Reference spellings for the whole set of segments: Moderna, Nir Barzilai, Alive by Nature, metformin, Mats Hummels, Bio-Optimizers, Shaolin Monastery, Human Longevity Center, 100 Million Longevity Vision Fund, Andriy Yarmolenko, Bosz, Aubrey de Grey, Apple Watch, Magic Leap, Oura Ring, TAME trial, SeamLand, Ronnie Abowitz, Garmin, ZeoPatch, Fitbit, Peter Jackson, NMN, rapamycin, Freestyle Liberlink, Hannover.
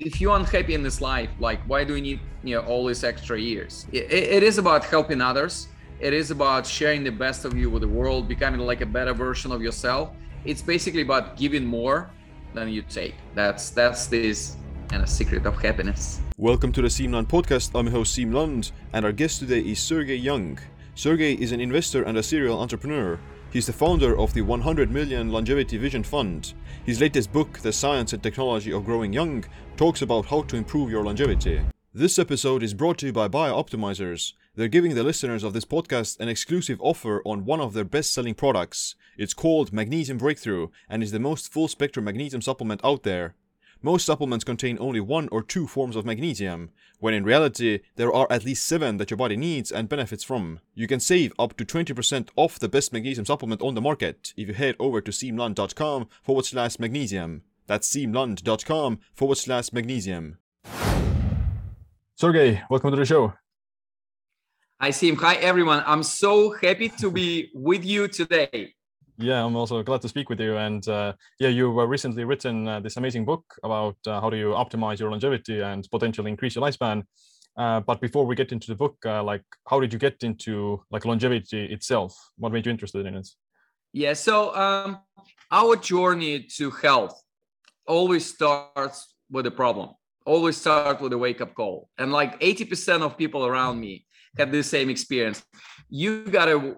if you're unhappy in this life, like, why do you need, you know, all these extra years? It is about helping others. It is about sharing the best of you with the world, becoming like a better version of yourself. It's basically about giving more than you take. That's this and a secret of happiness. Welcome to the SeamLand podcast. I'm your host SeamLand, and our guest today is Sergey Young. Sergey is an investor and a serial entrepreneur. He's the founder of the 100 Million Longevity Vision Fund. His latest book, The Science and Technology of Growing Young, talks about how to improve your longevity. This episode is brought to you by Bio-Optimizers. They're giving the listeners of this podcast an exclusive offer on one of their best-selling products. It's called Magnesium Breakthrough and is the most full-spectrum magnesium supplement out there. Most supplements contain only one or two forms of magnesium, when in reality, there are at least 7 that your body needs and benefits from. You can save up to 20% off the best magnesium supplement on the market if you head over to seamland.com/magnesium. That's seamland.com/magnesium. Sergey, welcome to the show. Hi, Seam. Hi, everyone. I'm so happy to be with you today. Yeah, I'm also glad to speak with you. And you were recently written this amazing book about how do you optimize your longevity and potentially increase your lifespan. But before we get into the book, how did you get into longevity itself? What made you interested in it? Yeah, so our journey to health always starts with a problem. Always start with a wake-up call. And 80% of people around me have the same experience. You got a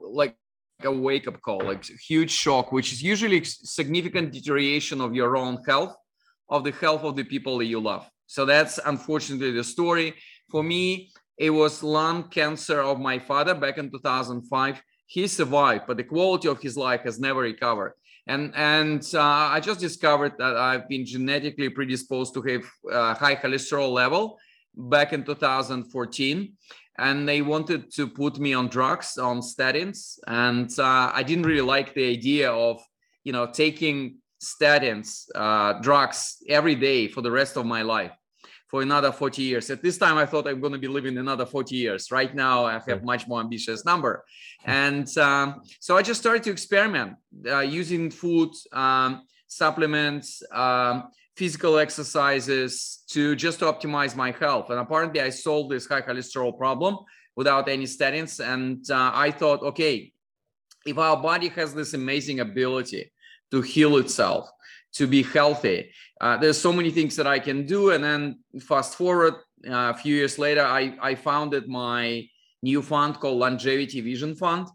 wake-up call, a huge shock, which is usually significant deterioration of your own health, of the health of the people that you love. So that's unfortunately the story. For me, it was lung cancer of my father back in 2005. He survived, but the quality of his life has never recovered. And I just discovered that I've been genetically predisposed to have high cholesterol level back in 2014. And they wanted to put me on drugs, on statins. And I didn't really like the idea of, taking statins, drugs every day for the rest of my life, for another 40 years. At this time, I thought I'm going to be living another 40 years. Right now, I have much more ambitious number. And so I just started to experiment using food, supplements, physical exercises to optimize my health. And apparently I solved this high cholesterol problem without any statins. And I thought, okay, if our body has this amazing ability to heal itself, to be healthy, there's so many things that I can do. And then fast forward a few years later, I founded my new fund called Longevity Vision Fund,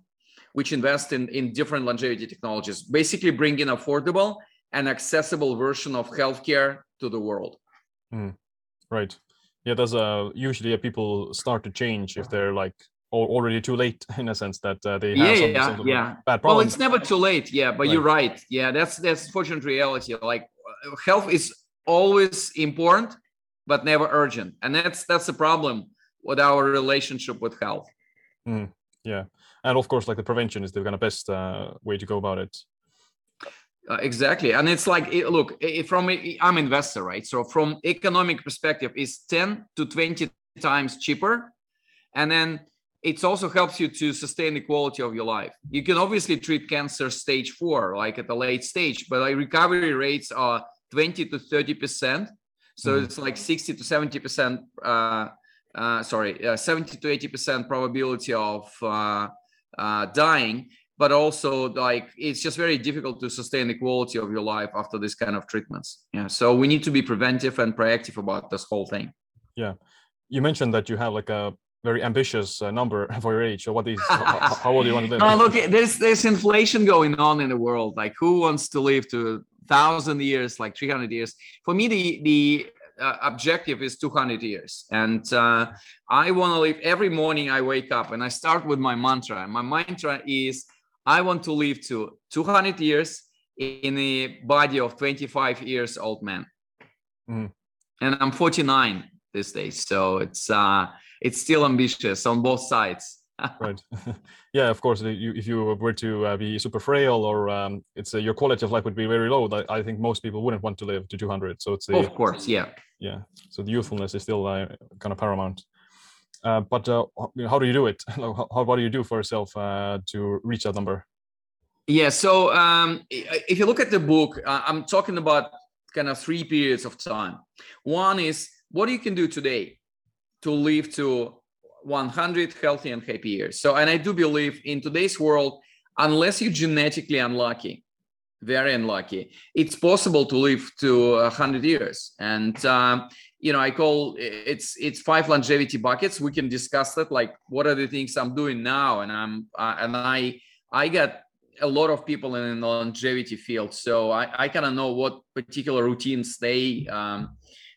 which invests in different longevity technologies, basically bringing affordable an accessible version of healthcare to the world. Mm, right. Yeah, there's usually people start to change if they're already too late, in a sense that they have some bad problem. Well, it's never too late. Yeah, but You're right. Yeah, that's fortunate reality. Health is always important, but never urgent, and that's the problem with our relationship with health. Mm, yeah, and of course, the prevention is the kind of best way to go about it. Exactly. And it's I'm an investor, right? So from economic perspective, it's 10 to 20 times cheaper. And then it also helps you to sustain the quality of your life. You can obviously treat cancer stage 4, at a late stage, but recovery rates are 20 to 30%. So It's 60 to 70%, 70 to 80% probability of dying. But also it's just very difficult to sustain the quality of your life after this kind of treatments. Yeah. So we need to be preventive and proactive about this whole thing. Yeah. You mentioned that you have a very ambitious number for your age. So how old do you want to live? No, look, there's inflation going on in the world. Who wants to live to 1,000 years, 300 years? For me, the objective is 200 years. And I want to live. Every morning I wake up and I start with my mantra. My mantra is, I want to live to 200 years in the body of 25 years old man. Mm. And I'm 49 these days. So it's still ambitious on both sides. Right. Yeah, of course, if you were to be super frail or your quality of life would be very low. I think most people wouldn't want to live to 200. So it's of course. Yeah. Yeah. So the youthfulness is still kind of paramount. But how do you do it? What do you do for yourself to reach that number? Yeah, so if you look at the book, I'm talking about kind of three periods of time. One is what you can do today to live to 100 healthy and happy years. So, and I do believe in today's world, unless you're genetically unlucky, very unlucky, it's possible to live to 100 years. And, you know, I call it's five longevity buckets. We can discuss that. Like, what are the things I'm doing now? And I got a lot of people in the longevity field. So I kind of know what particular routines they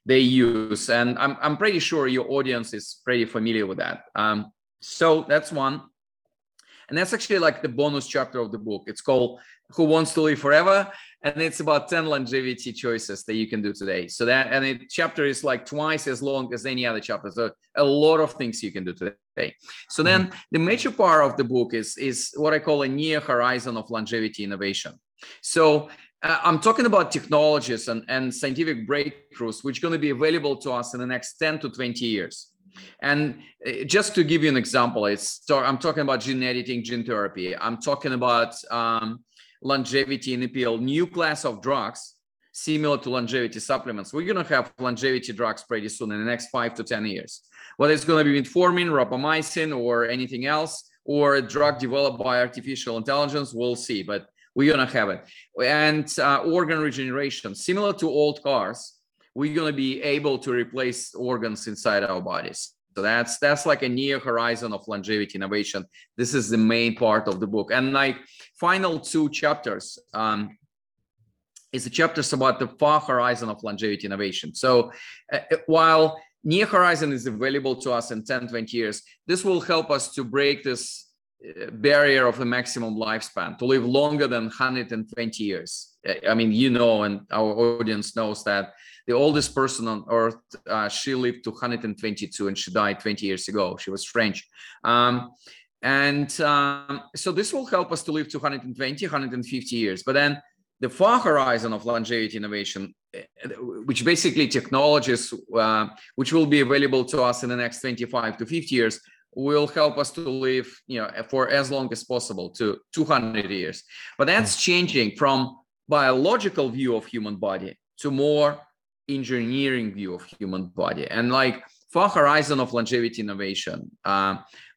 use. And I'm pretty sure your audience is pretty familiar with that. So that's one. And that's actually like the bonus chapter of the book. It's called Who Wants to Live Forever? And it's about 10 longevity choices that you can do today. So that, and the chapter is like twice as long as any other chapter. So a lot of things you can do today. So then the major part of the book is what I call a near horizon of longevity innovation. So I'm talking about technologies and scientific breakthroughs, which are going to be available to us in the next 10 to 20 years. And just to give you an example, I'm talking about gene editing, gene therapy. I'm talking about longevity in NPL, new class of drugs similar to longevity supplements. We're going to have longevity drugs pretty soon in the next 5 to 10 years. Whether it's going to be metformin, rapamycin, or anything else, or a drug developed by artificial intelligence, we'll see. But we're going to have it. And organ regeneration, similar to old cars. We're going to be able to replace organs inside our bodies. So that's like a near horizon of longevity innovation. This is the main part of the book. And like final two chapters is the chapters about the far horizon of longevity innovation. So while near horizon is available to us in 10, 20 years, this will help us to break this barrier of the maximum lifespan, to live longer than 120 years. I mean, you know, and our audience knows that the oldest person on earth, she lived to 122 and she died 20 years ago. She was French. So this will help us to live to 120, 150 years. But then the far horizon of longevity innovation, which basically technologies, which will be available to us in the next 25 to 50 years, will help us to live, you know, for as long as possible to 200 years. But that's changing from biological view of human body to more engineering view of human body, and like far horizon of longevity innovation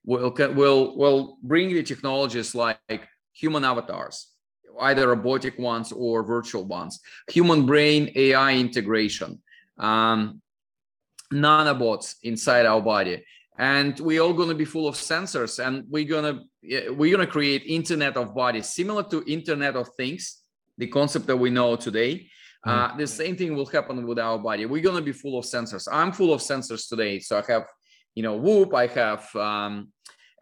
will bring the technologies like human avatars, either robotic ones or virtual ones, human brain AI integration, nanobots inside our body, and we're all going to be full of sensors, and we're going to create Internet of Bodies, similar to Internet of Things, the concept that we know today. The same thing will happen with our body. We're going to be full of sensors. I'm full of sensors today. So I have, you know, Whoop. I have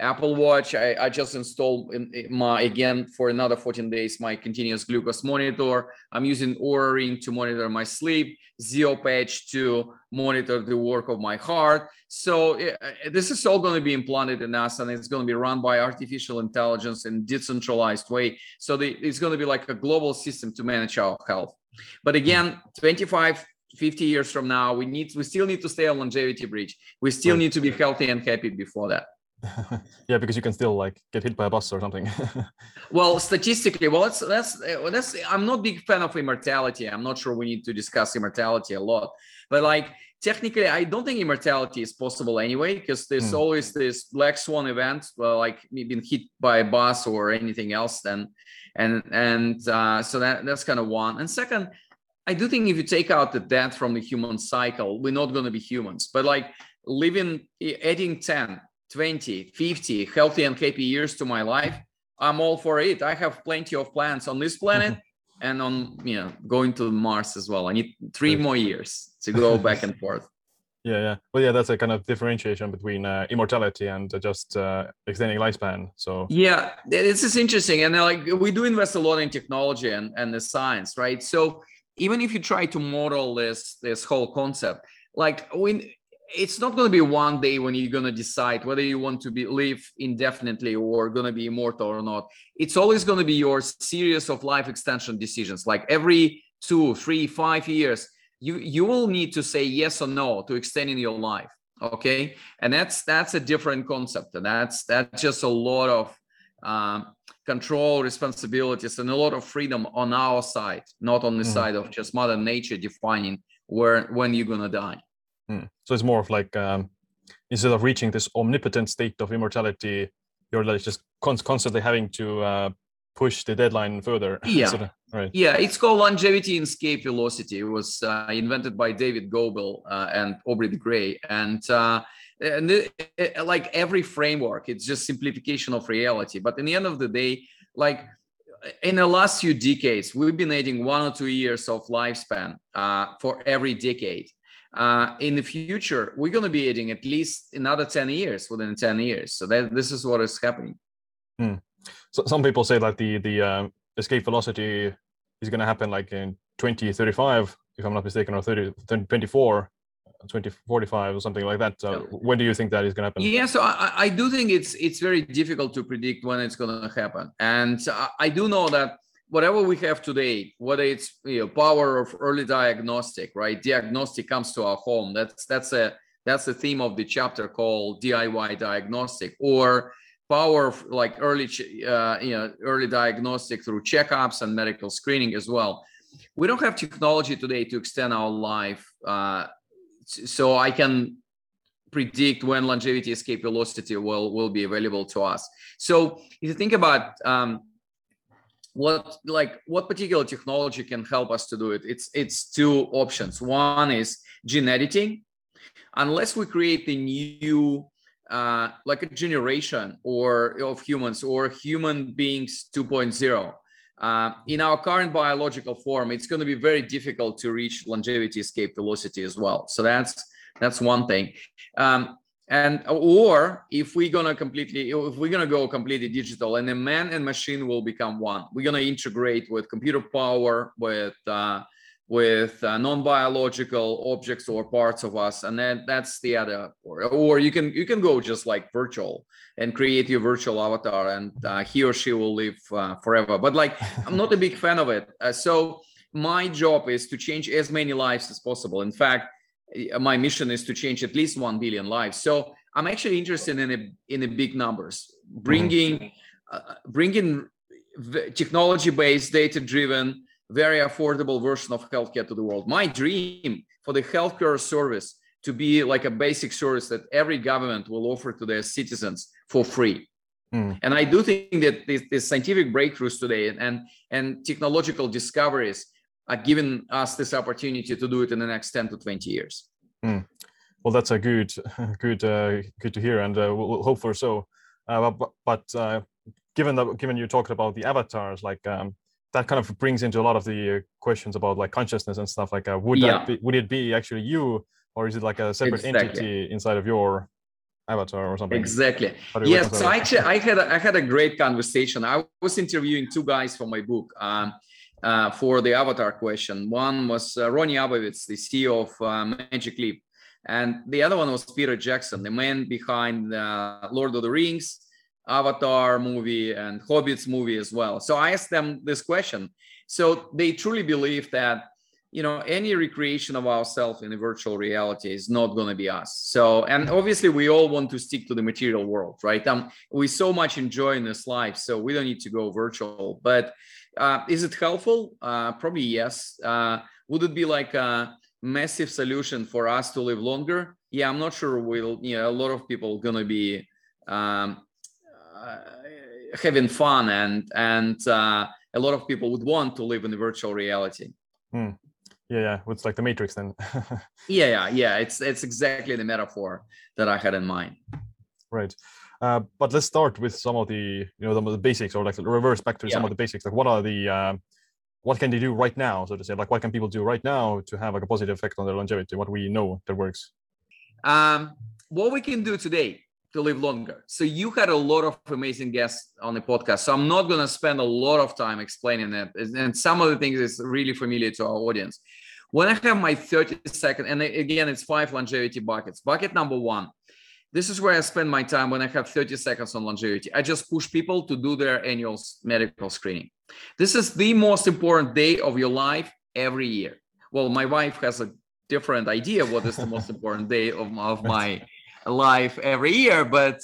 Apple Watch. I just installed again for another 14 days, my continuous glucose monitor. I'm using Oura Ring to monitor my sleep, ZeoPatch to monitor the work of my heart. So this is all going to be implanted in us, and it's going to be run by artificial intelligence in a decentralized way. So it's going to be like a global system to manage our health. But again, 25, 50 years from now, we still need to stay on longevity bridge. We still need to be healthy and happy before that. Yeah, because you can still like get hit by a bus or something. Well, statistically, that's I'm not a big fan of immortality. I'm not sure we need to discuss immortality a lot. But like technically, I don't think immortality is possible anyway, because there's always this black swan event, like being hit by a bus or anything else. So that's kind of one. And second, I do think if you take out the death from the human cycle, we're not going to be humans. But like adding 10, 20, 50 healthy and happy years to my life, I'm all for it. I have plenty of plans on this planet and on, you know, going to Mars as well. I need 3 more years to go back and forth. Yeah. Well, yeah, that's a kind of differentiation between immortality and just extending lifespan. So yeah, this is interesting. And like we do invest a lot in technology and the science, right? So even if you try to model this whole concept, like it's not going to be one day when you're going to decide whether you want to live indefinitely or going to be immortal or not. It's always going to be your series of life extension decisions. Like every 2, 3, 5 years, you will need to say yes or no to extending your life, okay? And that's a different concept. And that's just a lot of control, responsibilities, and a lot of freedom on our side, not on the side of just Mother Nature defining when you're going to die. So it's more of like, instead of reaching this omnipotent state of immortality, you're like just constantly having to push the deadline further. Yeah. Sort of, right. Yeah, it's called longevity in escape velocity. It was invented by David Goebel and Aubrey de Grey. And it, like every framework, it's just simplification of reality. But in the end of the day, like in the last few decades, we've been adding 1 or 2 years of lifespan for every decade. In the future, we're going to be adding at least another 10 years within 10 years. So this is what is happening. So some people say that the escape velocity is going to happen like in 2035, if I'm not mistaken, or 2024, 2045 or something like that. So when do you think that is going to happen? Yeah, so I do think it's very difficult to predict when it's going to happen. And I do know that whatever we have today, whether it's power of early diagnostic, right? Diagnostic comes to our home. That's the theme of the chapter called DIY diagnostic, or power of like early diagnostic through checkups and medical screening as well. We don't have technology today to extend our life, so I can predict when longevity escape velocity will be available to us. So if you think about what particular technology can help us to do it? It's two options. One is gene editing. Unless we create a new like a generation or of humans or human beings 2.0, in our current biological form, it's going to be very difficult to reach longevity escape velocity as well. So that's one thing. And or if we're gonna go completely digital, and the man and machine will become one. We're gonna integrate with computer power, with non-biological objects or parts of us, and then that's the other. Or you can go just like virtual and create your virtual avatar, and he or she will live forever. But like I'm not a big fan of it. So my job is to change as many lives as possible. In fact, my mission is to change at least 1 billion lives. So I'm actually interested in the big numbers, bringing technology-based, data-driven, very affordable version of healthcare to the world. My dream for the healthcare service to be like a basic service that every government will offer to their citizens for free. And I do think that the scientific breakthroughs today and technological discoveries are giving us this opportunity to do it in the next 10 to 20 years. Well, that's a good to hear, and we'll hope for so. But given you talked about the avatars, like that kind of brings into a lot of the questions about like consciousness and stuff. Like, would it be actually you, or is it like a separate entity inside of your avatar or something? Exactly. Yes. So actually, I had a great conversation. I was interviewing two guys for my book. For the avatar question. One was Ronnie Abowitz, the CEO of Magic Leap. And the other one was Peter Jackson, the man behind Lord of the Rings, Avatar movie, and Hobbits movie as well. So I asked them this question. So they truly believe that, any recreation of ourselves in a virtual reality is not going to be us. So, and obviously we all want to stick to the material world, right? We so much enjoy in this life, so we don't need to go virtual. But is it helpful? Probably yes. Would it be like a massive solution for us to live longer? Yeah, I'm not sure. A lot of people are going to be having fun, and a lot of people would want to live in the virtual reality. Yeah. It's like the Matrix then. Yeah. It's exactly the metaphor that I had in mind. Right. But let's start with some of the, some of the basics, or like reverse back to some of the basics. Like, what can they do right now, so to say? Like, what can people do right now to have like a positive effect on their longevity? What we know that works. What we can do today to live longer. So you had a lot of amazing guests on the podcast, so I'm not going to spend a lot of time explaining that. And some of the things is really familiar to our audience. When I have my 30-second, and again, it's 5 longevity buckets. Bucket number 1. This is where I spend my time when I have 30 seconds on longevity. I just push people to do their annual medical screening. This is the most important day of your life every year. Well, my wife has a different idea of what is the most important day of my live every year. But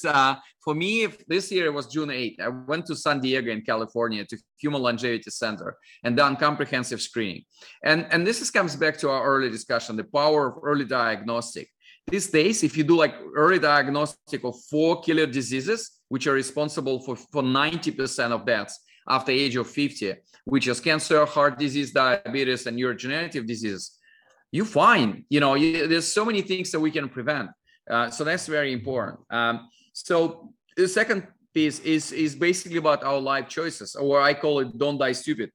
for me, this year it was June 8th. I went to San Diego in California to Human Longevity Center and done comprehensive screening. And this comes back to our early discussion, the power of early diagnostic. These days, if you do like early diagnostic of 4 killer diseases, which are responsible for 90% of deaths after the age of 50, which is cancer, heart disease, diabetes, and neurodegenerative diseases, you find, there's so many things that we can prevent. So that's very important. So the second piece is basically about our life choices, or I call it don't die stupid,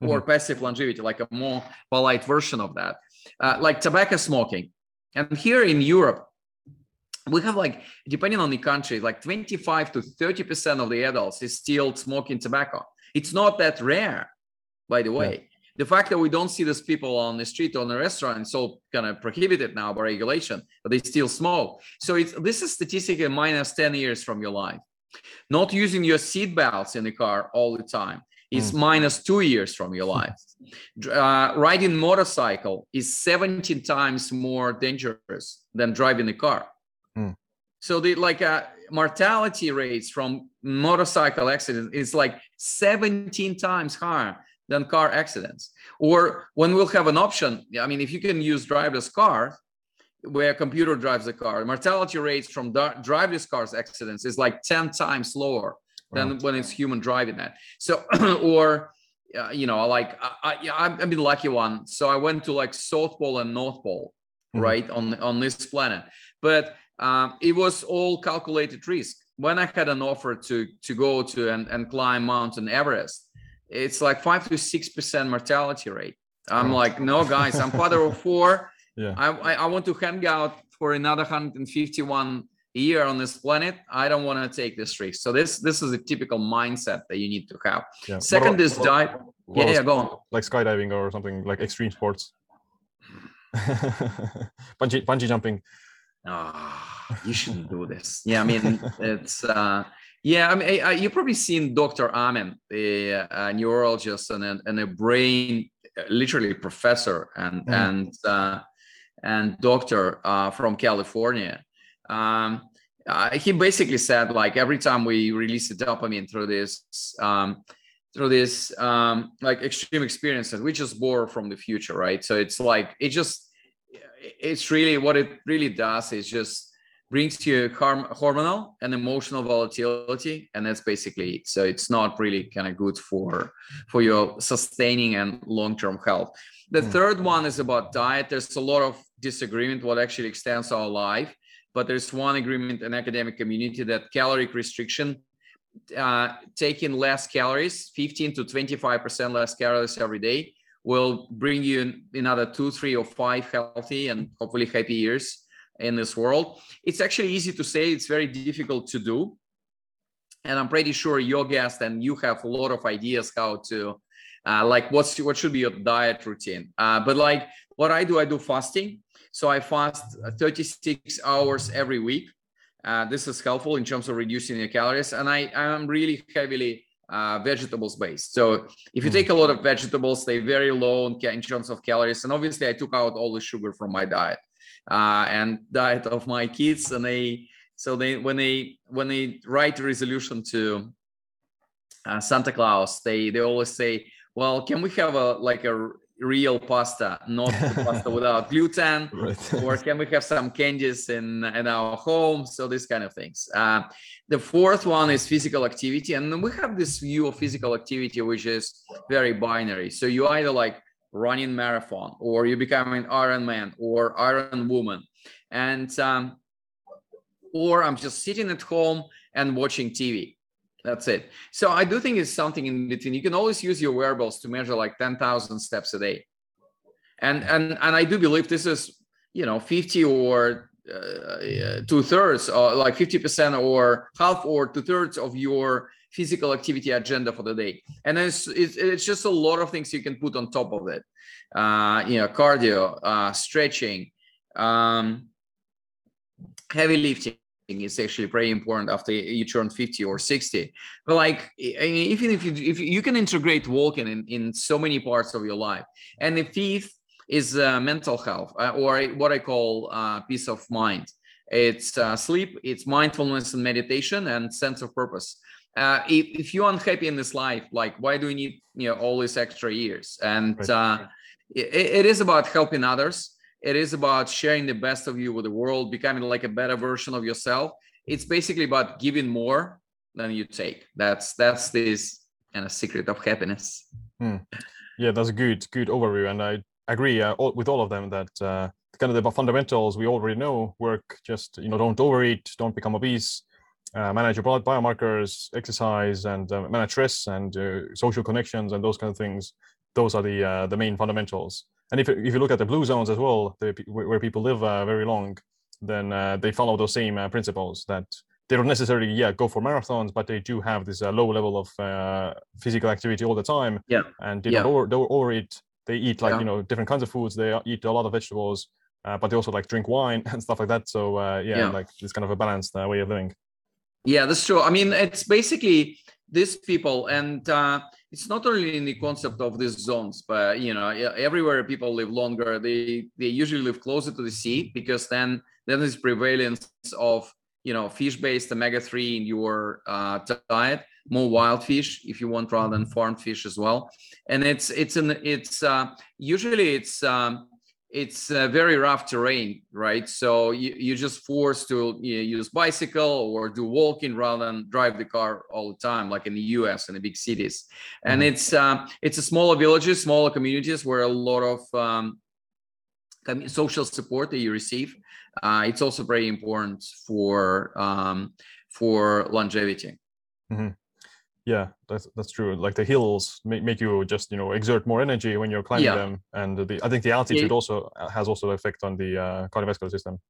or passive longevity, like a more polite version of that, like tobacco smoking. And here in Europe, we have depending on the country, 25 to 30% of the adults is still smoking tobacco. It's not that rare, by the way. Yeah. The fact that we don't see these people on the street or in the restaurant, it's all kind of prohibited now by regulation, but they still smoke. So this is statistically minus 10 years from your life. Not using your seat belts in the car all the time is minus 2 years from your life. Riding motorcycle is 17 times more dangerous than driving a car. So the mortality rates from motorcycle accidents is 17 times higher than car accidents. Or when we'll have an option, if you can use driverless cars, where a computer drives the car, mortality rates from driverless cars accidents is 10 times lower than when it's human driving that. So, I've been lucky one. So I went to South Pole and North Pole, right, on this planet. But it was all calculated risk. When I had an offer to go to and climb Mount Everest, it's 5 to 6% mortality rate. I'm no, guys, I'm father of 4. Yeah. I want to hang out for another 151 year on this planet. I don't want to take this risk. So this is a typical mindset that you need to have. Yeah. Second what, is dive. Yeah, go on. Like skydiving or something, like extreme sports. Bungee jumping. You shouldn't do this. Yeah, it's... you've probably seen Dr. Amen, a neurologist and a brain literally professor and doctor from California. He basically said every time we release the dopamine through this extreme experiences, we just borrow from the future, right? So it's what it really does is just brings to you hormonal and emotional volatility, and that's basically it. So it's not really kind of good for your sustaining and long-term health. The third one is about diet. There's a lot of disagreement what actually extends our life, but there's one agreement in academic community that caloric restriction, taking less calories, 15 to 25% less calories every day, will bring you another 2, 3, or 5 healthy and hopefully happy years in this world. It's actually easy to say, it's very difficult to do. And I'm pretty sure your guest and you have a lot of ideas how to, what should be your diet routine. But what I do fasting. So I fast 36 hours every week. This is helpful in terms of reducing your calories. And I'm really heavily vegetables based. So if you take a lot of vegetables, they're very low in terms of calories. And obviously I took out all the sugar from my diet. And diet of my kids, and when they write a resolution to Santa Claus, they always say, "Well, can we have a real pasta, not pasta without gluten, right. Or can we have some candies in our home?" So these kind of things. The fourth one is physical activity, and we have this view of physical activity which is very binary. So you either running marathon, or you become an Iron Man or Iron Woman, and or I'm just sitting at home and watching TV. That's it. So I do think it's something in between. You can always use your wearables to measure 10,000 steps a day, and I do believe this is 50 or 2/3 or 50% or half or 2/3 of your physical activity agenda for the day. And it's just a lot of things you can put on top of it. Cardio, stretching, heavy lifting is actually pretty important after you turn 50 or 60. But even if you can integrate walking in so many parts of your life. And the fifth is mental health, or what I call peace of mind. It's sleep, it's mindfulness and meditation, and sense of purpose. If you're unhappy in this life, like, why do you need, you know, all these extra years? And right. It is about helping others. It is about sharing the best of you with the world, becoming like a better version of yourself. It's basically about giving more than you take. That's this kind of secret of happiness. Yeah, that's a good overview, and I agree with all of them that kind of the fundamentals we already know work. Just, you know, don't overeat, don't become obese, manage your blood biomarkers, exercise, and manage stress and social connections and those kind of things. Those are the main fundamentals. And if you look at the blue zones as well, where people live very long, then they follow those same principles, that they don't necessarily go for marathons, but they do have this low level of physical activity all the time. Yeah. And they don't overeat. They eat like, you know, different kinds of foods. They eat a lot of vegetables, but they also like drink wine and stuff like that. So like it's kind of a balanced way of living. Yeah, that's true. I mean, it's basically these people, and it's not only in the concept of these zones, but, you know, everywhere people live longer, they usually live closer to the sea, because then there's prevalence of, you know, fish-based omega-3 in your diet, more wild fish if you want, rather than farm fish as well. And it's very rough terrain, right? So you're just forced to use bicycle or do walking rather than drive the car all the time, like in the US and the big cities. And it's a smaller villages, smaller communities where a lot of social support that you receive. It's also very important for longevity. Mm-hmm. Yeah, that's true. Like the hills make you just, you know, exert more energy when you're climbing them, and I think the altitude also has an effect on the cardiovascular system.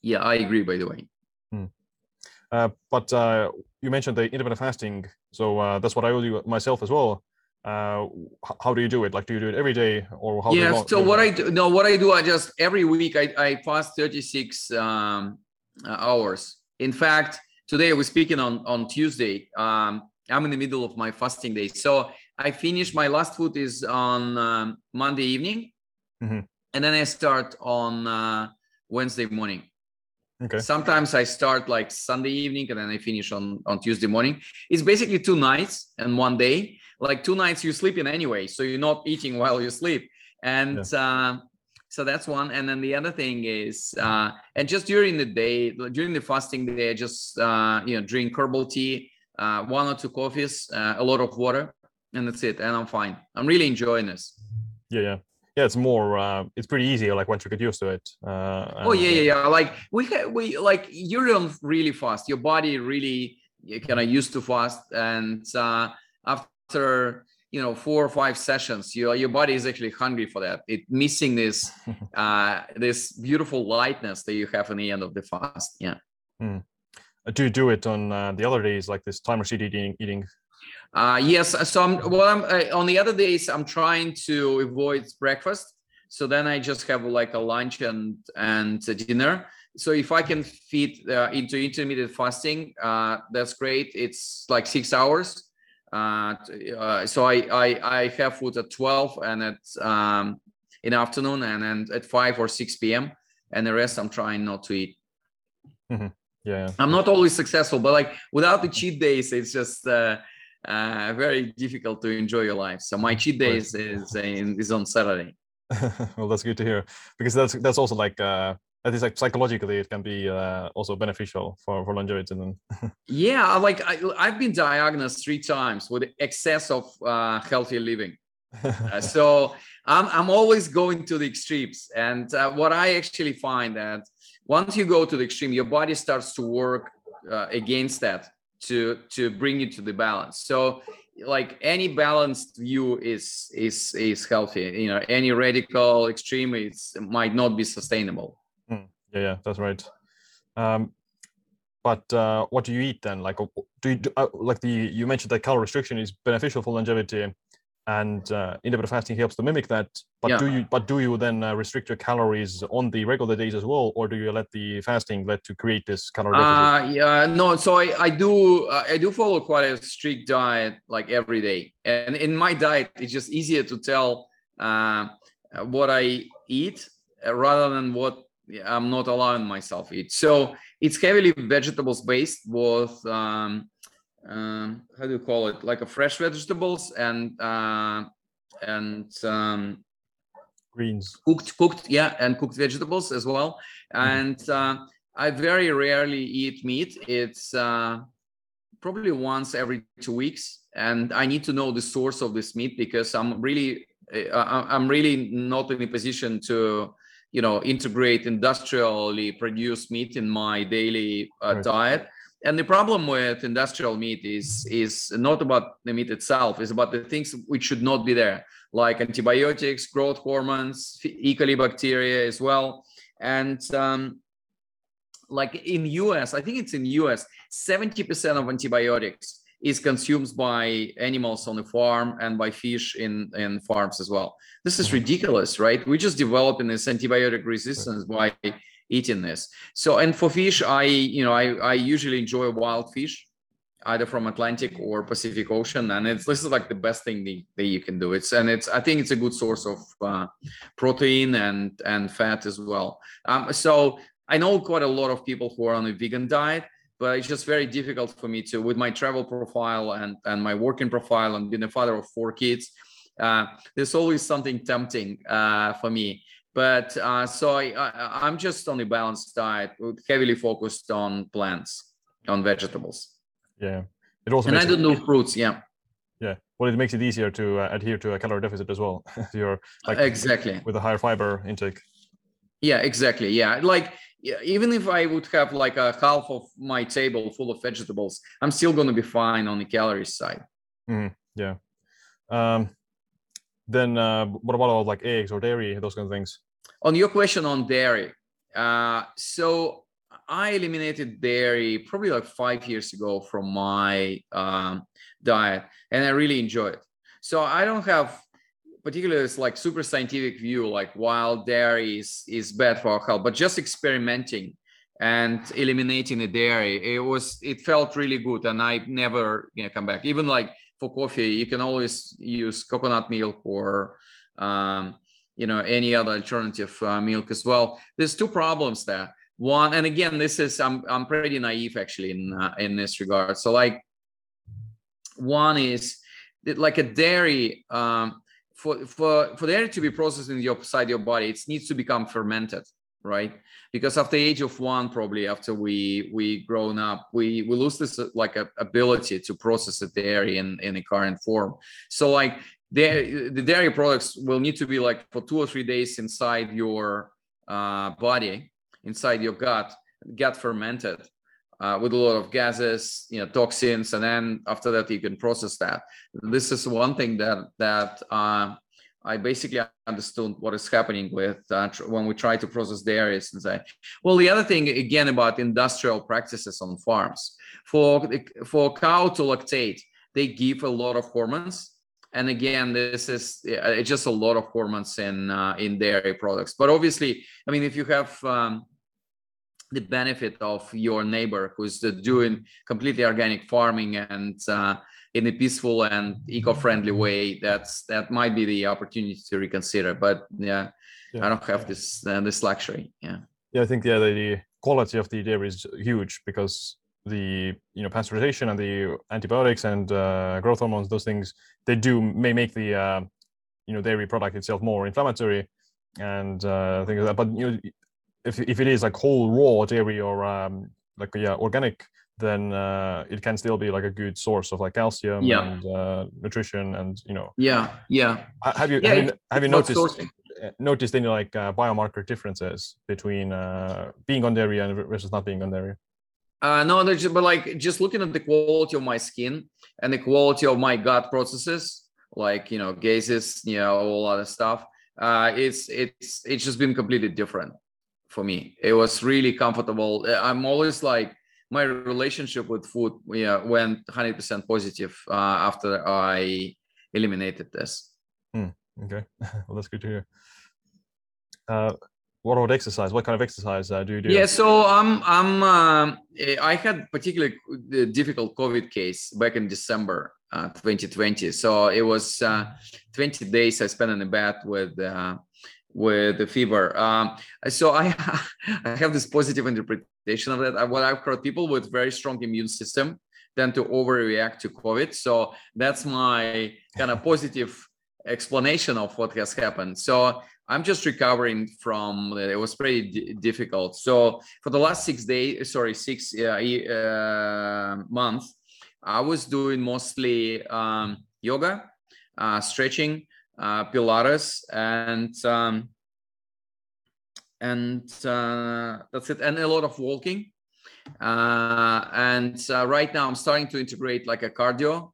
Yeah, I agree. By the way, but you mentioned the intermittent fasting, so that's what I will do myself as well. How do you do it? Like, do you do it every day, or how? Yeah. So what I do, I just every week I fast 36 hours. In fact, today we're speaking on Tuesday. I'm in the middle of my fasting day. So I finish, my last food is on Monday evening. Mm-hmm. And then I start on Wednesday morning. Okay. Sometimes I start like Sunday evening and then I finish on Tuesday morning. It's basically 2 nights and 1 day. Like 2 nights you're sleeping anyway, so you're not eating while you sleep. And so that's one. And then the other thing is, and just during the day, during the fasting day, I just, drink herbal tea, 1 or 2 coffees, a lot of water, and that's it. And I'm fine. I'm really enjoying this. Yeah. It's more. It's pretty easy. Like once you get used to it. Like we you don't really fast. Your body really kind of used to fast, and after 4 or 5 sessions, your body is actually hungry for that. It's missing this this beautiful lightness that you have in the end of the fast. Yeah. Mm. Do you do it on the other days, like this time restricted eating? Yes. So I'm on the other days, I'm trying to avoid breakfast. So then I just have like a lunch and a dinner. So if I can fit into intermittent fasting, that's great. It's like 6 hours. So I have food at 12 and at in the afternoon, and then at 5 or 6 p.m. And the rest I'm trying not to eat. Mm-hmm. Yeah, I'm not always successful, but like without the cheat days, it's just very difficult to enjoy your life. So my cheat days is on Saturday. Well, that's good to hear, because that's also like at least like psychologically, it can be also beneficial for longevity. Yeah, like I've been diagnosed 3 times with excess of healthy living. So I'm always going to the extremes, and what I actually find that. Once you go to the extreme, your body starts to work against that to bring you to the balance. So, like any balanced view is healthy. You know, any radical extreme might not be sustainable. Yeah, that's right. But what do you eat then? Like, do you you mentioned that calorie restriction is beneficial for longevity, and intermittent fasting helps to mimic that, but do you then restrict your calories on the regular days as well, or do you let the fasting to create this calorie deficit? I do follow quite a strict diet, like every day, and in my diet it's just easier to tell what I eat rather than what I'm not allowing myself to eat. So it's heavily vegetables based with, how do you call it? Like a fresh vegetables and greens, cooked. Yeah. And cooked vegetables as well. And, I very rarely eat meat. It's, probably once every 2 weeks. And I need to know the source of this meat because I'm really not in a position to, integrate industrially produced meat in my daily diet. And the problem with industrial meat is not about the meat itself. It's about the things which should not be there, like antibiotics, growth hormones, E. coli bacteria as well. And like in US, I think it's in US, 70% of antibiotics is consumed by animals on the farm and by fish in farms as well. This is ridiculous, right? We're just developing this antibiotic resistance by eating this. So, and for fish, I usually enjoy wild fish, either from Atlantic or Pacific Ocean. And this is like the best thing that you can do. I think it's a good source of protein and fat as well. So I know quite a lot of people who are on a vegan diet, but it's just very difficult for me to, with my travel profile and my working profile and being a father of 4 kids, there's always something tempting for me. But so I'm just on a balanced diet, heavily focused on plants, on vegetables. Yeah. I don't do fruits. Yeah. Yeah. Well, it makes it easier to adhere to a calorie deficit as well. You're like exactly with a higher fiber intake. Yeah, exactly. Yeah. Like, even if I would have like a half of my table full of vegetables, I'm still going to be fine on the calories side. Mm-hmm. Yeah. Then what about like eggs or dairy, those kind of things? On your question on dairy. So I eliminated dairy probably like 5 years ago from my diet, and I really enjoy it. So I don't have particularly it's like super scientific view, like wild dairy is bad for our health, but just experimenting and eliminating the dairy, it felt really good. And I never come back, even like for coffee, you can always use coconut milk or, any other alternative milk as well. There's two problems there. One, and again, this is, I'm pretty naive actually in this regard. So like one is like a dairy, for the dairy to be processed inside your body, it needs to become fermented, right? Because after the age of one, probably after we grown up, we lose this like ability to process the dairy in the current form. So like the dairy products will need to be like for 2 or 3 days inside your body, inside your gut fermented with a lot of gases, toxins, and then after that you can process that. This is one thing that I basically understood what is happening with when we try to process dairies and say. Well, the other thing again about industrial practices on farms for cow to lactate, they give a lot of hormones, and again this is it's just a lot of hormones in dairy products. But obviously, I mean, if you have the benefit of your neighbor who's doing completely organic farming and in a peaceful and eco-friendly way, that might be the opportunity to reconsider. But I don't have this luxury. I think the quality of the dairy is huge because the pasteurization and the antibiotics and growth hormones, those things, they may make the dairy product itself more inflammatory and things like that. But if it is like whole raw dairy or organic, then it can still be like a good source of like calcium and nutrition and Have you noticed any like biomarker differences between being on dairy and versus not being on dairy? No, but like just looking at the quality of my skin and the quality of my gut processes, like gases, all other stuff. It's just been completely different. For me, it was really comfortable. I'm always like my relationship with food went 100% positive after I eliminated this. Okay, well that's good to hear. What about exercise? What kind of exercise do you do? Yeah, so I had particularly difficult COVID case back in December 2020. So it was 20 days I spent in the bed with with the fever. So I have this positive interpretation of that. What I've heard, people with very strong immune system tend to overreact to COVID. So that's my kind of positive explanation of what has happened. So I'm just recovering from it. It was pretty difficult. So for the last six months, I was doing mostly yoga, stretching, Pilates, and that's it, and a lot of walking. And right now I'm starting to integrate like a cardio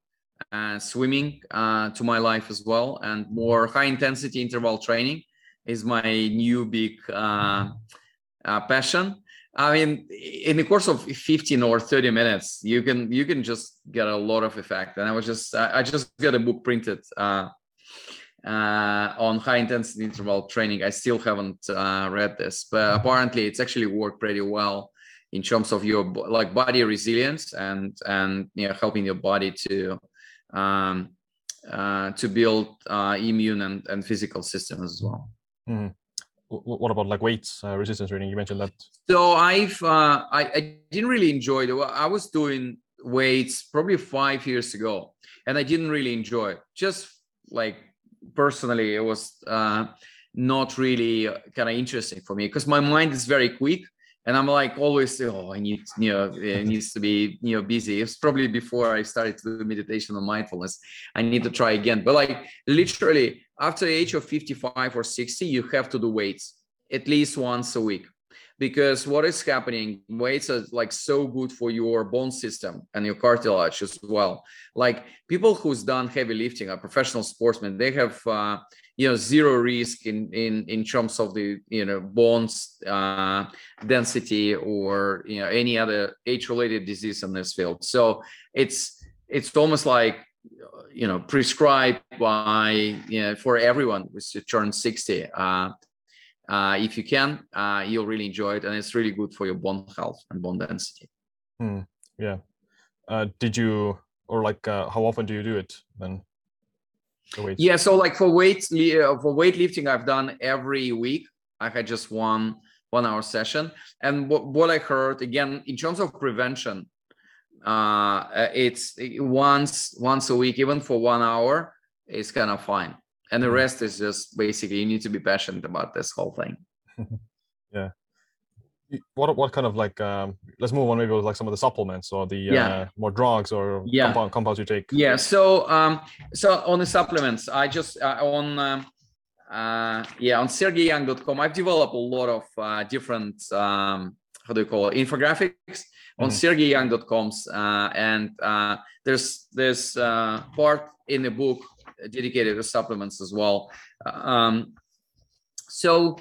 and swimming to my life as well, and more high intensity interval training is my new big passion. I mean, in the course of 15 or 30 minutes, you can just get a lot of effect. And I just got a book printed on high intensity interval training. I still haven't read this, but apparently it's actually worked pretty well in terms of your like body resilience and you know, helping your body to build immune and physical systems as well. Mm. What about like weights, resistance training? You mentioned that. So I didn't really enjoy it. I was doing weights probably 5 years ago, and I didn't really enjoy it. Just like personally, it was not really kind of interesting for me because my mind is very quick, and I'm like always, it needs to be busy. It's probably before I started to do meditation and mindfulness. I need to try again, but like literally. After the age of 55 or 60, you have to do weights at least once a week, because what is happening, weights are like so good for your bone system and your cartilage as well. Like people who's done heavy lifting are professional sportsmen. They have, zero risk in terms of the, bones density or, any other age-related disease in this field. So it's almost like, prescribed by for everyone who's turned 60. If you can, you'll really enjoy it, and it's really good for your bone health and bone density. Mm, yeah. How often do you do it then? Yeah. So like for weightlifting, I've done every week. I had just one hour session, and what I heard again in terms of prevention. It's once a week, even for 1 hour, is kind of fine, and the rest is just basically you need to be passionate about this whole thing. Yeah. What kind of like let's move on maybe with like some of the supplements or the more drugs or compounds you take. Yeah. So on the supplements, I just on SergeyYoung.com, I've developed a lot of different infographics. On SergeyYoung.com's and there's part in the book dedicated to supplements as well. So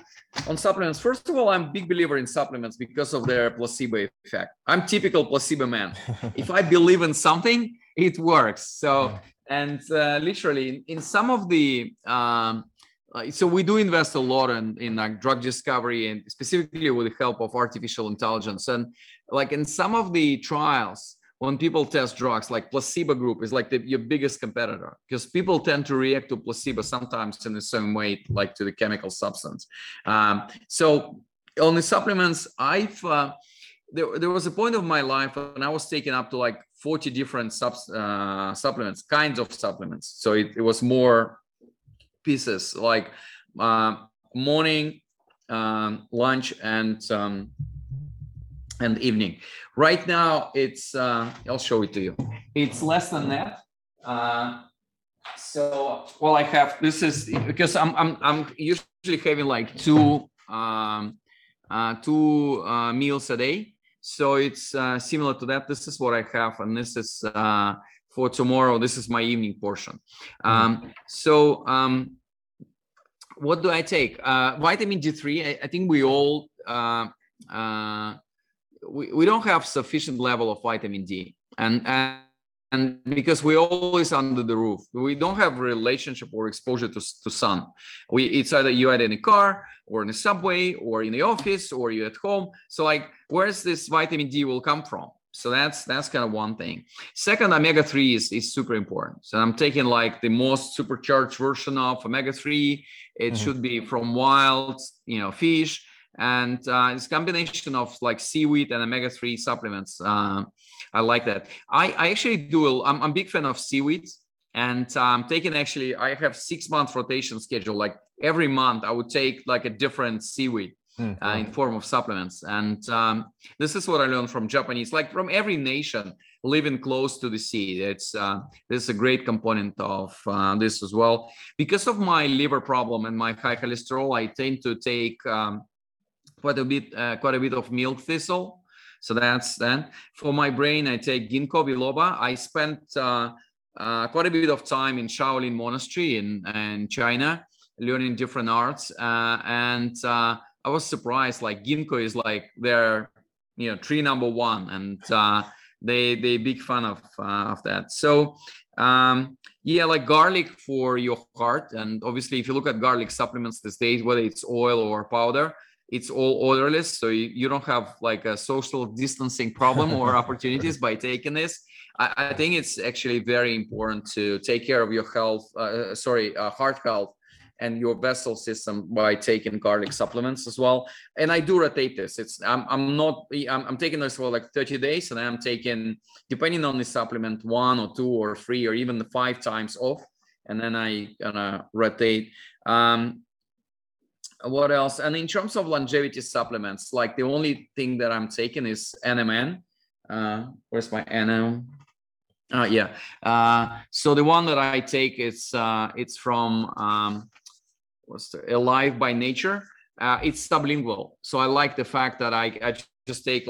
on supplements, first of all, I'm a big believer in supplements because of their placebo effect. I'm typical placebo man. If I believe in something, it works. So and literally in some of the so we do invest a lot in drug discovery and specifically with the help of artificial intelligence. And like in some of the trials, when people test drugs, like placebo group is like your biggest competitor because people tend to react to placebo sometimes in the same way, like to the chemical substance. So on the supplements, I've there was a point of my life when I was taking up to like 40 different supplements, kinds of supplements. So it was more pieces like morning, lunch, and evening. Right now, it's I'll show it to you. It's less than that. I have this is because I'm usually having like two meals a day. So it's similar to that. This is what I have, and this is for tomorrow. This is my evening portion. What do I take? Vitamin D3. I think we all. We don't have sufficient level of vitamin D and because we're always under the roof, we don't have relationship or exposure to sun. It's either you're in a car or in a subway or in the office or you're at home. So like, where's this vitamin D will come from? So that's kind of one thing. Second, omega-3 is super important. So I'm taking like the most supercharged version of omega-3. It should be from wild, fish, and it's a combination of like seaweed and omega-3 supplements. I like that. I actually do. I'm a big fan of seaweed, and I'm taking actually. I have 6 month rotation schedule. Like every month, I would take like a different seaweed in form of supplements. And this is what I learned from Japanese, like from every nation living close to the sea. It's this is a great component of this as well. Because of my liver problem and my high cholesterol, I tend to take quite a bit of milk thistle. So that's that. For my brain, I take ginkgo biloba. I spent quite a bit of time in Shaolin Monastery in China, learning different arts, and I was surprised. Like ginkgo is like their, tree number one, and they big fan of that. So like garlic for your heart, and obviously if you look at garlic supplements these days, whether it's oil or powder, it's all odorless, so you don't have like a social distancing problem or opportunities by taking this. I think it's actually very important to take care of your health, heart health and your vessel system by taking garlic supplements as well. And I do rotate this. I'm taking this for like 30 days, and I'm taking, depending on the supplement, 1 or 2 or 3 or even 5 times off, and then I gonna rotate. What else? And in terms of longevity supplements, like the only thing that I'm taking is NMN. Where's my NM? So the one that I take is it's from Alive by Nature. It's sublingual, so I like the fact that I just take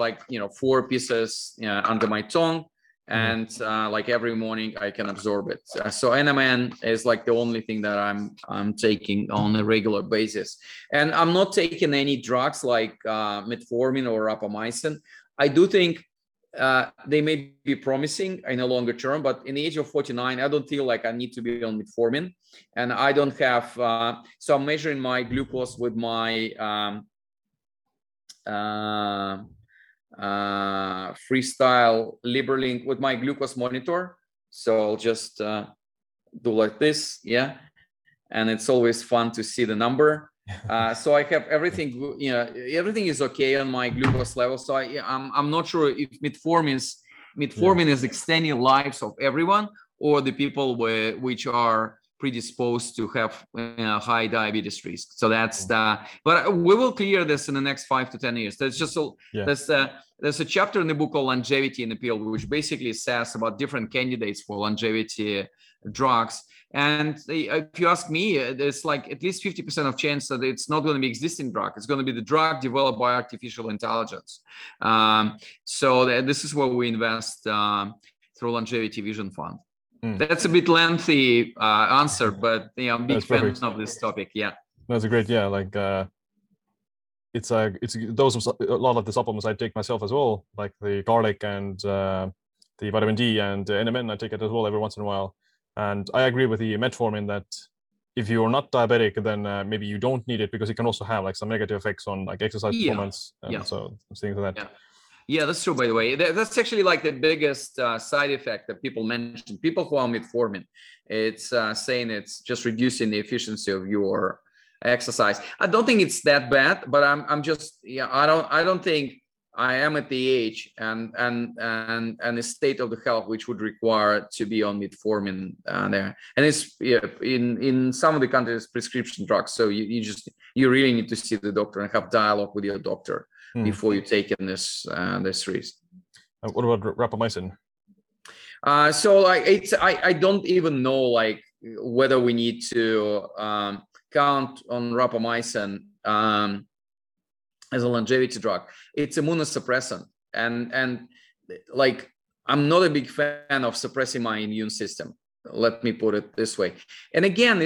4 pieces under my tongue, and every morning I can absorb it. So NMN is like the only thing that I'm taking on a regular basis, and I'm not taking any drugs like metformin or rapamycin. I do think they may be promising in the longer term, but in the age of 49, I don't feel like I need to be on metformin, and I don't have. So I'm measuring my glucose with my Freestyle Liberlink with my glucose monitor. So I'll just do like this, and it's always fun to see the number. So I have everything, everything is okay on my glucose level. So I'm not sure if metformin is extending lives of everyone or the people which are predisposed to have high diabetes risk. So that's but we will clear this in the next 5 to 10 years. That's just there's a chapter in the book called Longevity in the Pill, which basically says about different candidates for longevity drugs. And if you ask me, there's like at least 50% of chance that it's not going to be existing drug. It's going to be the drug developed by artificial intelligence. So this is where we invest through Longevity Vision Fund. That's a bit lengthy answer, but I'm big fan of this topic. Yeah, that's a great. Yeah, it's those are a lot of the supplements I take myself as well, like the garlic and the vitamin D and NMN. I take it as well every once in a while. And I agree with the metformin that if you're not diabetic, then maybe you don't need it, because it can also have some negative effects on exercise performance. So things like that. Yeah, that's true, by the way. That's actually the biggest side effect that people mention. People who are metformin, it's saying it's just reducing the efficiency of your exercise. I don't think it's that bad, but I'm just, I don't think I am at the age and the state of the health which would require to be on metformin there. And it's in some of the countries prescription drugs, so you really need to see the doctor and have dialogue with your doctor before you take in this risk. What about rapamycin? I don't even know whether we need to count on rapamycin as a longevity drug. It's immunosuppressant, and I'm not a big fan of suppressing my immune system. Let me put it this way. And again,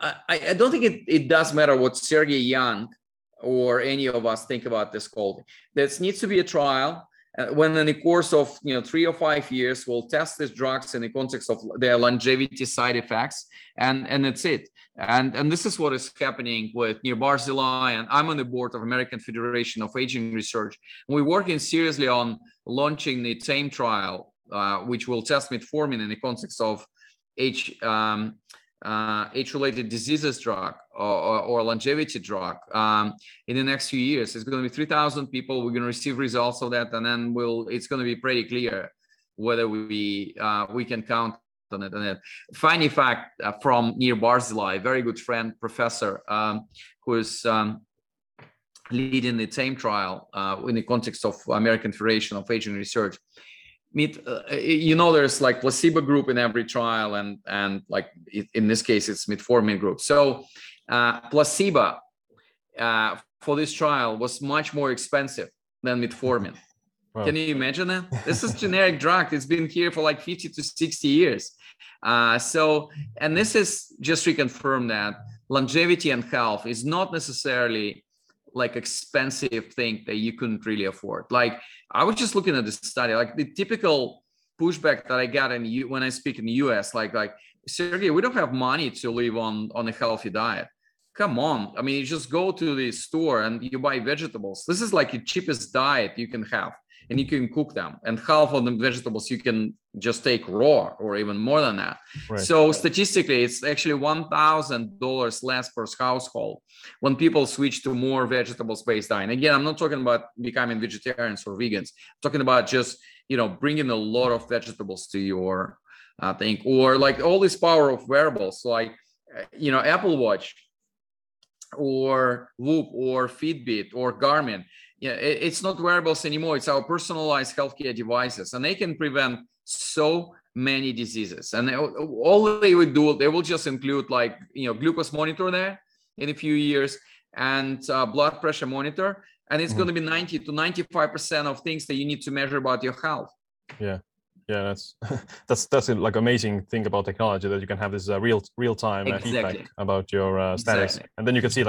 I don't think it does matter what Sergey Young or any of us think about this cold. There needs to be a trial when in the course of 3 or 5 years we'll test these drugs in the context of their longevity side effects, and that's it. And this is what is happening with Nir Barzilai, and I'm on the board of American Federation of Aging Research. We're working seriously on launching the TAME trial, which will test metformin in the context of age age-related diseases drug or longevity drug in the next few years. It's going to be 3,000 people. We're going to receive results of that, and then it's going to be pretty clear whether we can count on it. Funny fact from Nir Barzilai, very good friend, professor, who is leading the TAME trial in the context of American Federation of Aging Research. There's like placebo group in every trial, and like in this case, it's metformin group. So placebo for this trial was much more expensive than metformin. Wow. Can you imagine that? This is generic drug. It's been here for like 50 to 60 years. And this is just reconfirmed that longevity and health is not necessarily like expensive thing that you couldn't really afford. Like I was just looking at this study, like the typical pushback that I got when I speak in the US, like Sergey, we don't have money to live on a healthy diet. Come on. I mean, you just go to the store and you buy vegetables. This is like the cheapest diet you can have, and you can cook them, and half of the vegetables you can just take raw or even more than that. Right. So statistically, it's actually $1,000 less per household when people switch to more vegetables-based diet. Again, I'm not talking about becoming vegetarians or vegans. I'm talking about just, bringing a lot of vegetables to your thing, or like all this power of wearables, like, Apple Watch or Whoop or Fitbit or Garmin. Yeah, it's not wearables anymore. It's our personalized healthcare devices, and they can prevent so many diseases. And all they would do, they will just include glucose monitor there in a few years and blood pressure monitor. And it's going to be 90 to 95% of things that you need to measure about your health. Yeah. Yeah, that's like amazing thing about technology, that you can have this real-time feedback about your status. Exactly. And then you can see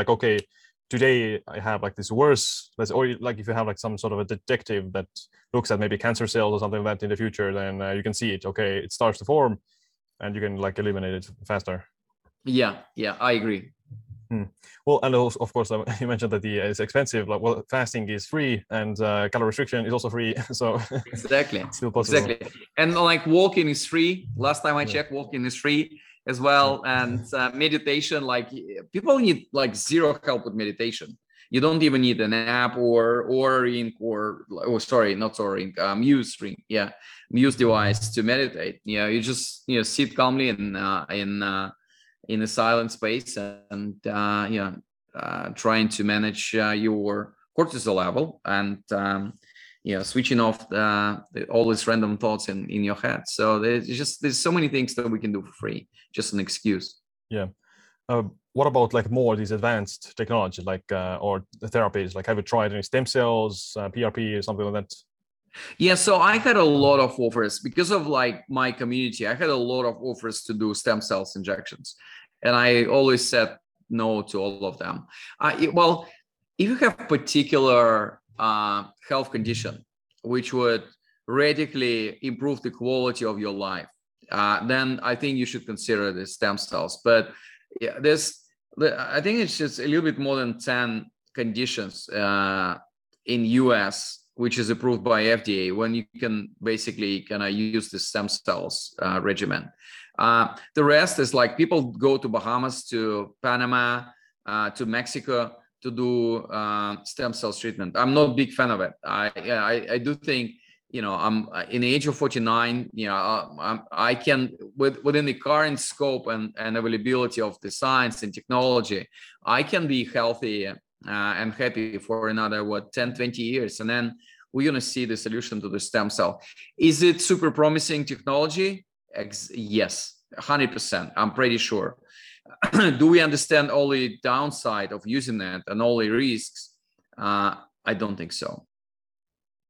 today I have this worse, or like if you have some sort of a detective that looks at maybe cancer cells or something like that in the future, then you can see it. Okay, it starts to form, and you can eliminate it faster. Yeah, I agree. Well, and also, of course, you mentioned that it's expensive. Fasting is free, and calorie restriction is also free. So exactly, still possible. Exactly, and walking is free. Last time I checked, walking is free as well, and meditation, people need zero help with meditation. You don't even need an app or Oura Ring Muse Ring, Muse device to meditate. You just sit calmly in a silent space and trying to manage your cortisol level and switching off all these random thoughts in your head. So there's so many things that we can do for free, just an excuse. Yeah. What about more these advanced technology, or the therapies? Have you tried any stem cells, PRP or something like that? Yeah. So I had a lot of offers because of my community. I had a lot of offers to do stem cells injections, and I always said no to all of them. If you have particular health condition, which would radically improve the quality of your life, then I think you should consider the stem cells. But yeah, I think it's just a little bit more than 10 conditions in US, which is approved by FDA, when you can basically use the stem cells regimen. The rest is people go to Bahamas, to Panama, to Mexico, to do stem cells treatment. I'm not a big fan of it. I do think, I'm in the age of 49, I can, within the current scope and availability of the science and technology, I can be healthy and happy for another, 10, 20 years. And then we're going to see the solution to the stem cell. Is it super promising technology? Yes, 100%. I'm pretty sure. Do we understand all the downside of using that and all the risks? I don't think so.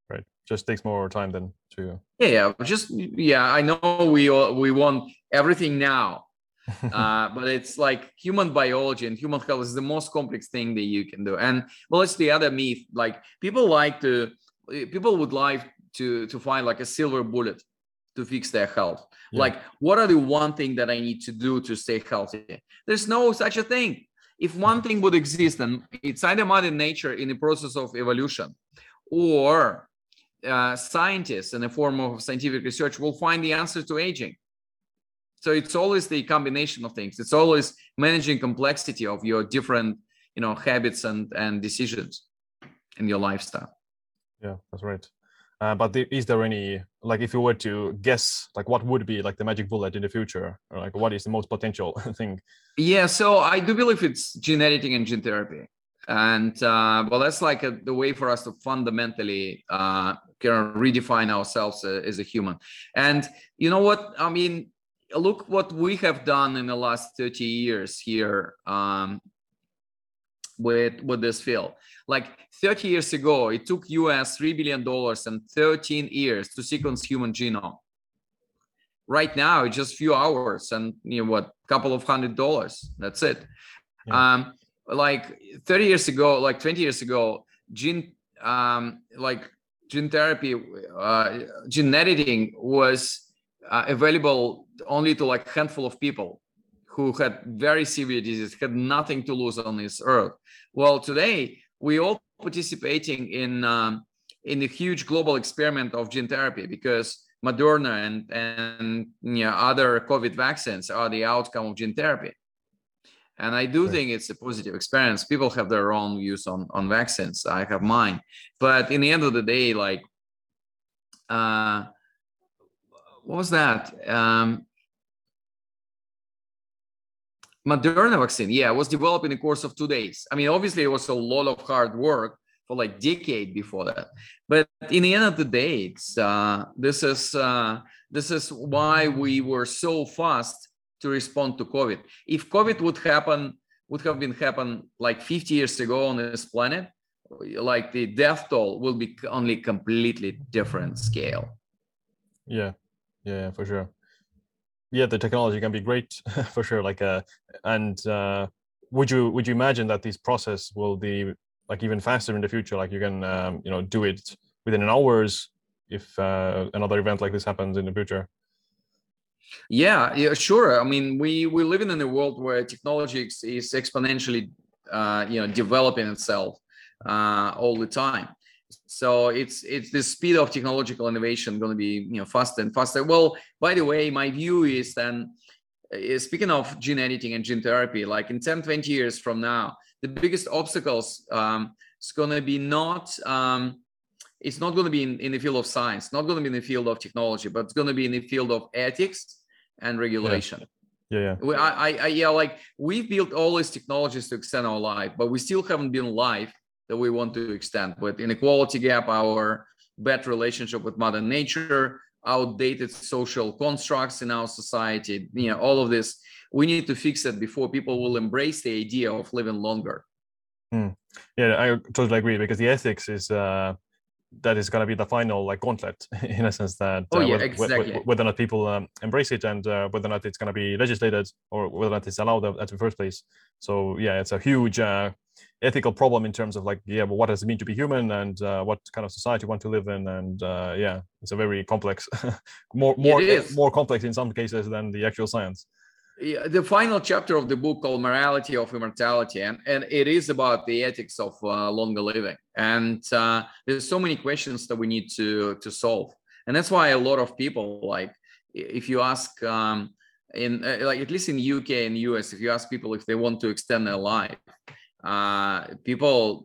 Right, just takes more time than to. I know we want everything now, but it's human biology and human health is the most complex thing that you can do. And it's the other myth. People would like to find a silver bullet to fix their health. Yeah. What are the one thing that I need to do to stay healthy? There's no such a thing. If one thing would exist, then it's either Mother Nature in the process of evolution, or scientists in the form of scientific research will find the answer to aging. So it's always the combination of things. It's always managing complexity of your different, you know, habits and decisions in your lifestyle. Yeah, that's right. But is there any, like, if you were to guess, like, what would be like the magic bullet in the future, or like what is the most potential thing? Yeah, so I do believe it's gene editing and gene therapy, and well, that's like the way for us to fundamentally redefine ourselves as a human. And you know what I mean? Look what we have done in the last 30 years here with this field. Like 30 years ago, it took US $3 billion and 13 years to sequence human genome. Right now, it's just a few hours and, you know, what, couple of $100. That's it. Yeah. Like 30 years ago, like 20 years ago, gene therapy, gene editing was available only to like a handful of people who had very severe disease, had nothing to lose on this earth. Well, today we're all participating in a huge global experiment of gene therapy, because Moderna and you know, other COVID vaccines are the outcome of gene therapy. And I do think it's a positive experience. People have their own views on vaccines. I have mine, but in the end of the day, like, what was that? Moderna vaccine, yeah, was developed in the course of 2 days. I mean, obviously, it was a lot of hard work for like a decade before that. But in the end of the day, it's, this is why we were so fast to respond to COVID. If COVID would have happened like 50 years ago on this planet, like the death toll will be only completely different scale. Yeah. Yeah, for sure. Yeah, the technology can be great for sure. Like, and would you imagine that this process will be like even faster in the future? Like, you can do it within hours if another event like this happens in the future. Yeah, sure. I mean, we're living in a world where technology is exponentially developing itself all the time. So it's the speed of technological innovation going to be faster and faster. Well, by the way, my view is then, speaking of gene editing and gene therapy, like in 10, 20 years from now, the biggest obstacles is going to be it's not going to be in the field of science, not going to be in the field of technology, but it's going to be in the field of ethics and regulation. Yeah. Yeah, yeah. We've built all these technologies to extend our life, but we still haven't been alive that we want to extend, with inequality gap, our bad relationship with Mother Nature, outdated social constructs in our society, all of this. We need to fix it before people will embrace the idea of living longer. Mm. Yeah, I totally agree, because the ethics is that is going to be the final like gauntlet, in a sense that whether or not people embrace it, and whether or not it's going to be legislated, or whether or not it's allowed at the first place. So yeah, it's a huge ethical problem in terms of like, what does it mean to be human, and what kind of society you want to live in, and it's a very complex, more complex in some cases than the actual science. Yeah, the final chapter of the book called Morality of Immortality, and it is about the ethics of longer living, and there's so many questions that we need to solve, and that's why a lot of people, like, if you ask at least in UK and US, if you ask people if they want to extend their life, people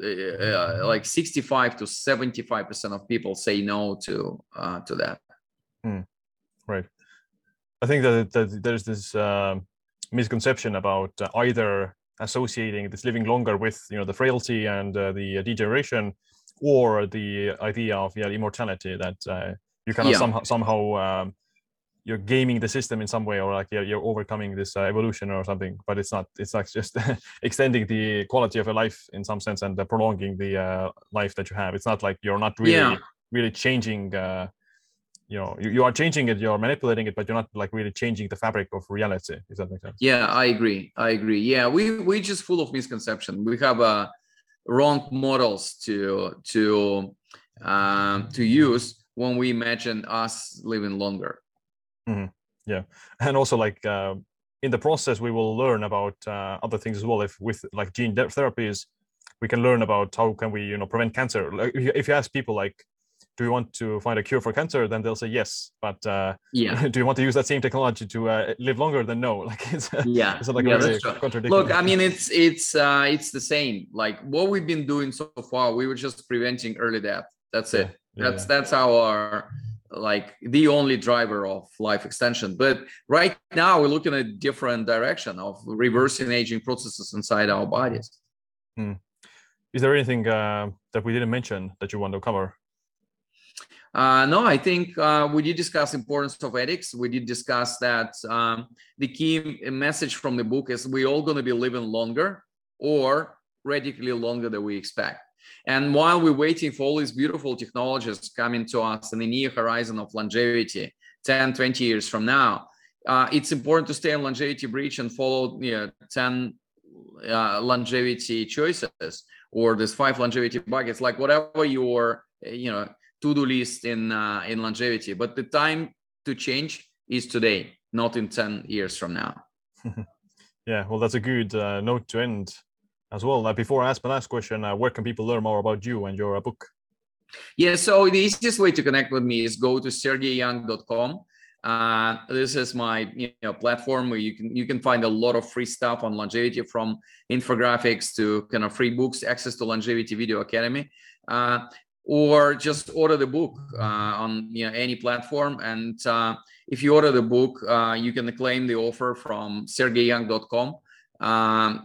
65 to 75% of people say no to that. Mm, right. I think that there's this misconception about either associating this living longer with the frailty and the degeneration, or the idea of immortality, that you kind of somehow you're gaming the system in some way, or like you're overcoming this evolution or something, but it's not. It's like just extending the quality of your life in some sense, and prolonging the life that you have. It's not like you're not really changing. You are changing it, you're manipulating it, but you're not like really changing the fabric of reality. If that makes sense. Yeah, I agree. Yeah, we're just full of misconception. We have wrong models to use when we imagine us living longer. Mm-hmm. Yeah, and also like in the process, we will learn about other things as well. If with like gene therapies, we can learn about how can we prevent cancer. Like, if you ask people like do you want to find a cure for cancer? Then they'll say yes, but yeah. Do you want to use that same technology to live longer? Then no. Like it's contradiction. Look, I mean, it's the same. Like what we've been doing so far, we were just preventing early death. That's it. Yeah. That's our the only driver of life extension. But right now we're looking at a different direction of reversing aging processes inside our bodies. Hmm. Is there anything that we didn't mention that you want to cover? No, I think we did discuss importance of ethics. We did discuss that the key message from the book is we're all going to be living longer or radically longer than we expect. And while we're waiting for all these beautiful technologies coming to us in the near horizon of longevity, 10, 20 years from now, it's important to stay in longevity breach and follow 10 longevity choices or these 5 longevity buckets, like whatever your, to-do list in longevity, but the time to change is today, not in 10 years from now. Yeah, well, that's a good note to end as well. Before I ask my last question, where can people learn more about you and your book? Yeah, so the easiest way to connect with me is go to sergeyyoung.com. This is my platform where you can find a lot of free stuff on longevity, from infographics to kind of free books, access to Longevity Video Academy. Or just order the book on any platform. And if you order the book, you can claim the offer from sergeyyoung.com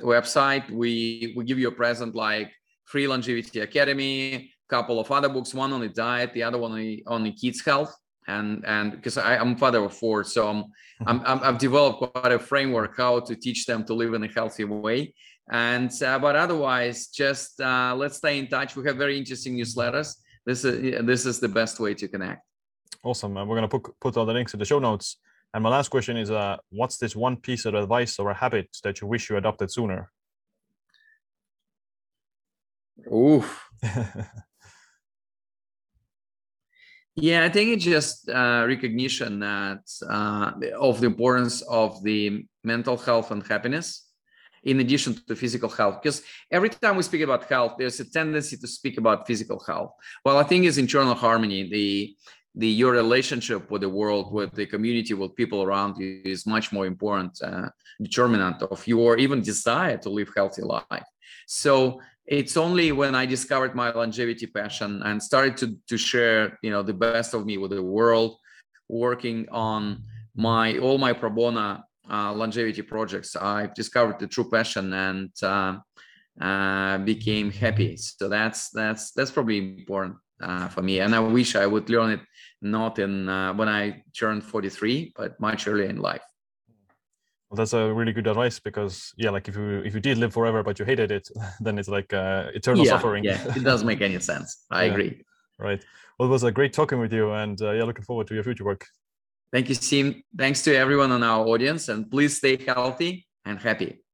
website. We give you a present like free Longevity Academy, a couple of other books, one on the diet, the other one on the kids' health. And because I'm father of 4, so I've developed quite a framework how to teach them to live in a healthy way. And but otherwise, just let's stay in touch. We have very interesting newsletters. This is the best way to connect. Awesome. We're going to put all the links in the show notes. And my last question is, what's this one piece of advice or a habit that you wish you adopted sooner? Oof. Yeah, I think it's just recognition that of the importance of the mental health and happiness, in addition to physical health, because every time we speak about health, there's a tendency to speak about physical health. Well, I think it's internal harmony. Your relationship with the world, with the community, with people around you is much more important determinant of your even desire to live healthy life. So it's only when I discovered my longevity passion and started to share, the best of me with the world, working on all my pro bono longevity projects, I've discovered the true passion and became happy. So that's probably important for me. And I wish I would learn it not in when I turned 43, but much earlier in life. Well, that's a really good advice because if you did live forever but you hated it, then it's like eternal suffering. Yeah, it doesn't make any sense. I agree. Right. Well, it was a great talking with you, and looking forward to your future work. Thank you, Sim. Thanks to everyone on our audience, and please stay healthy and happy.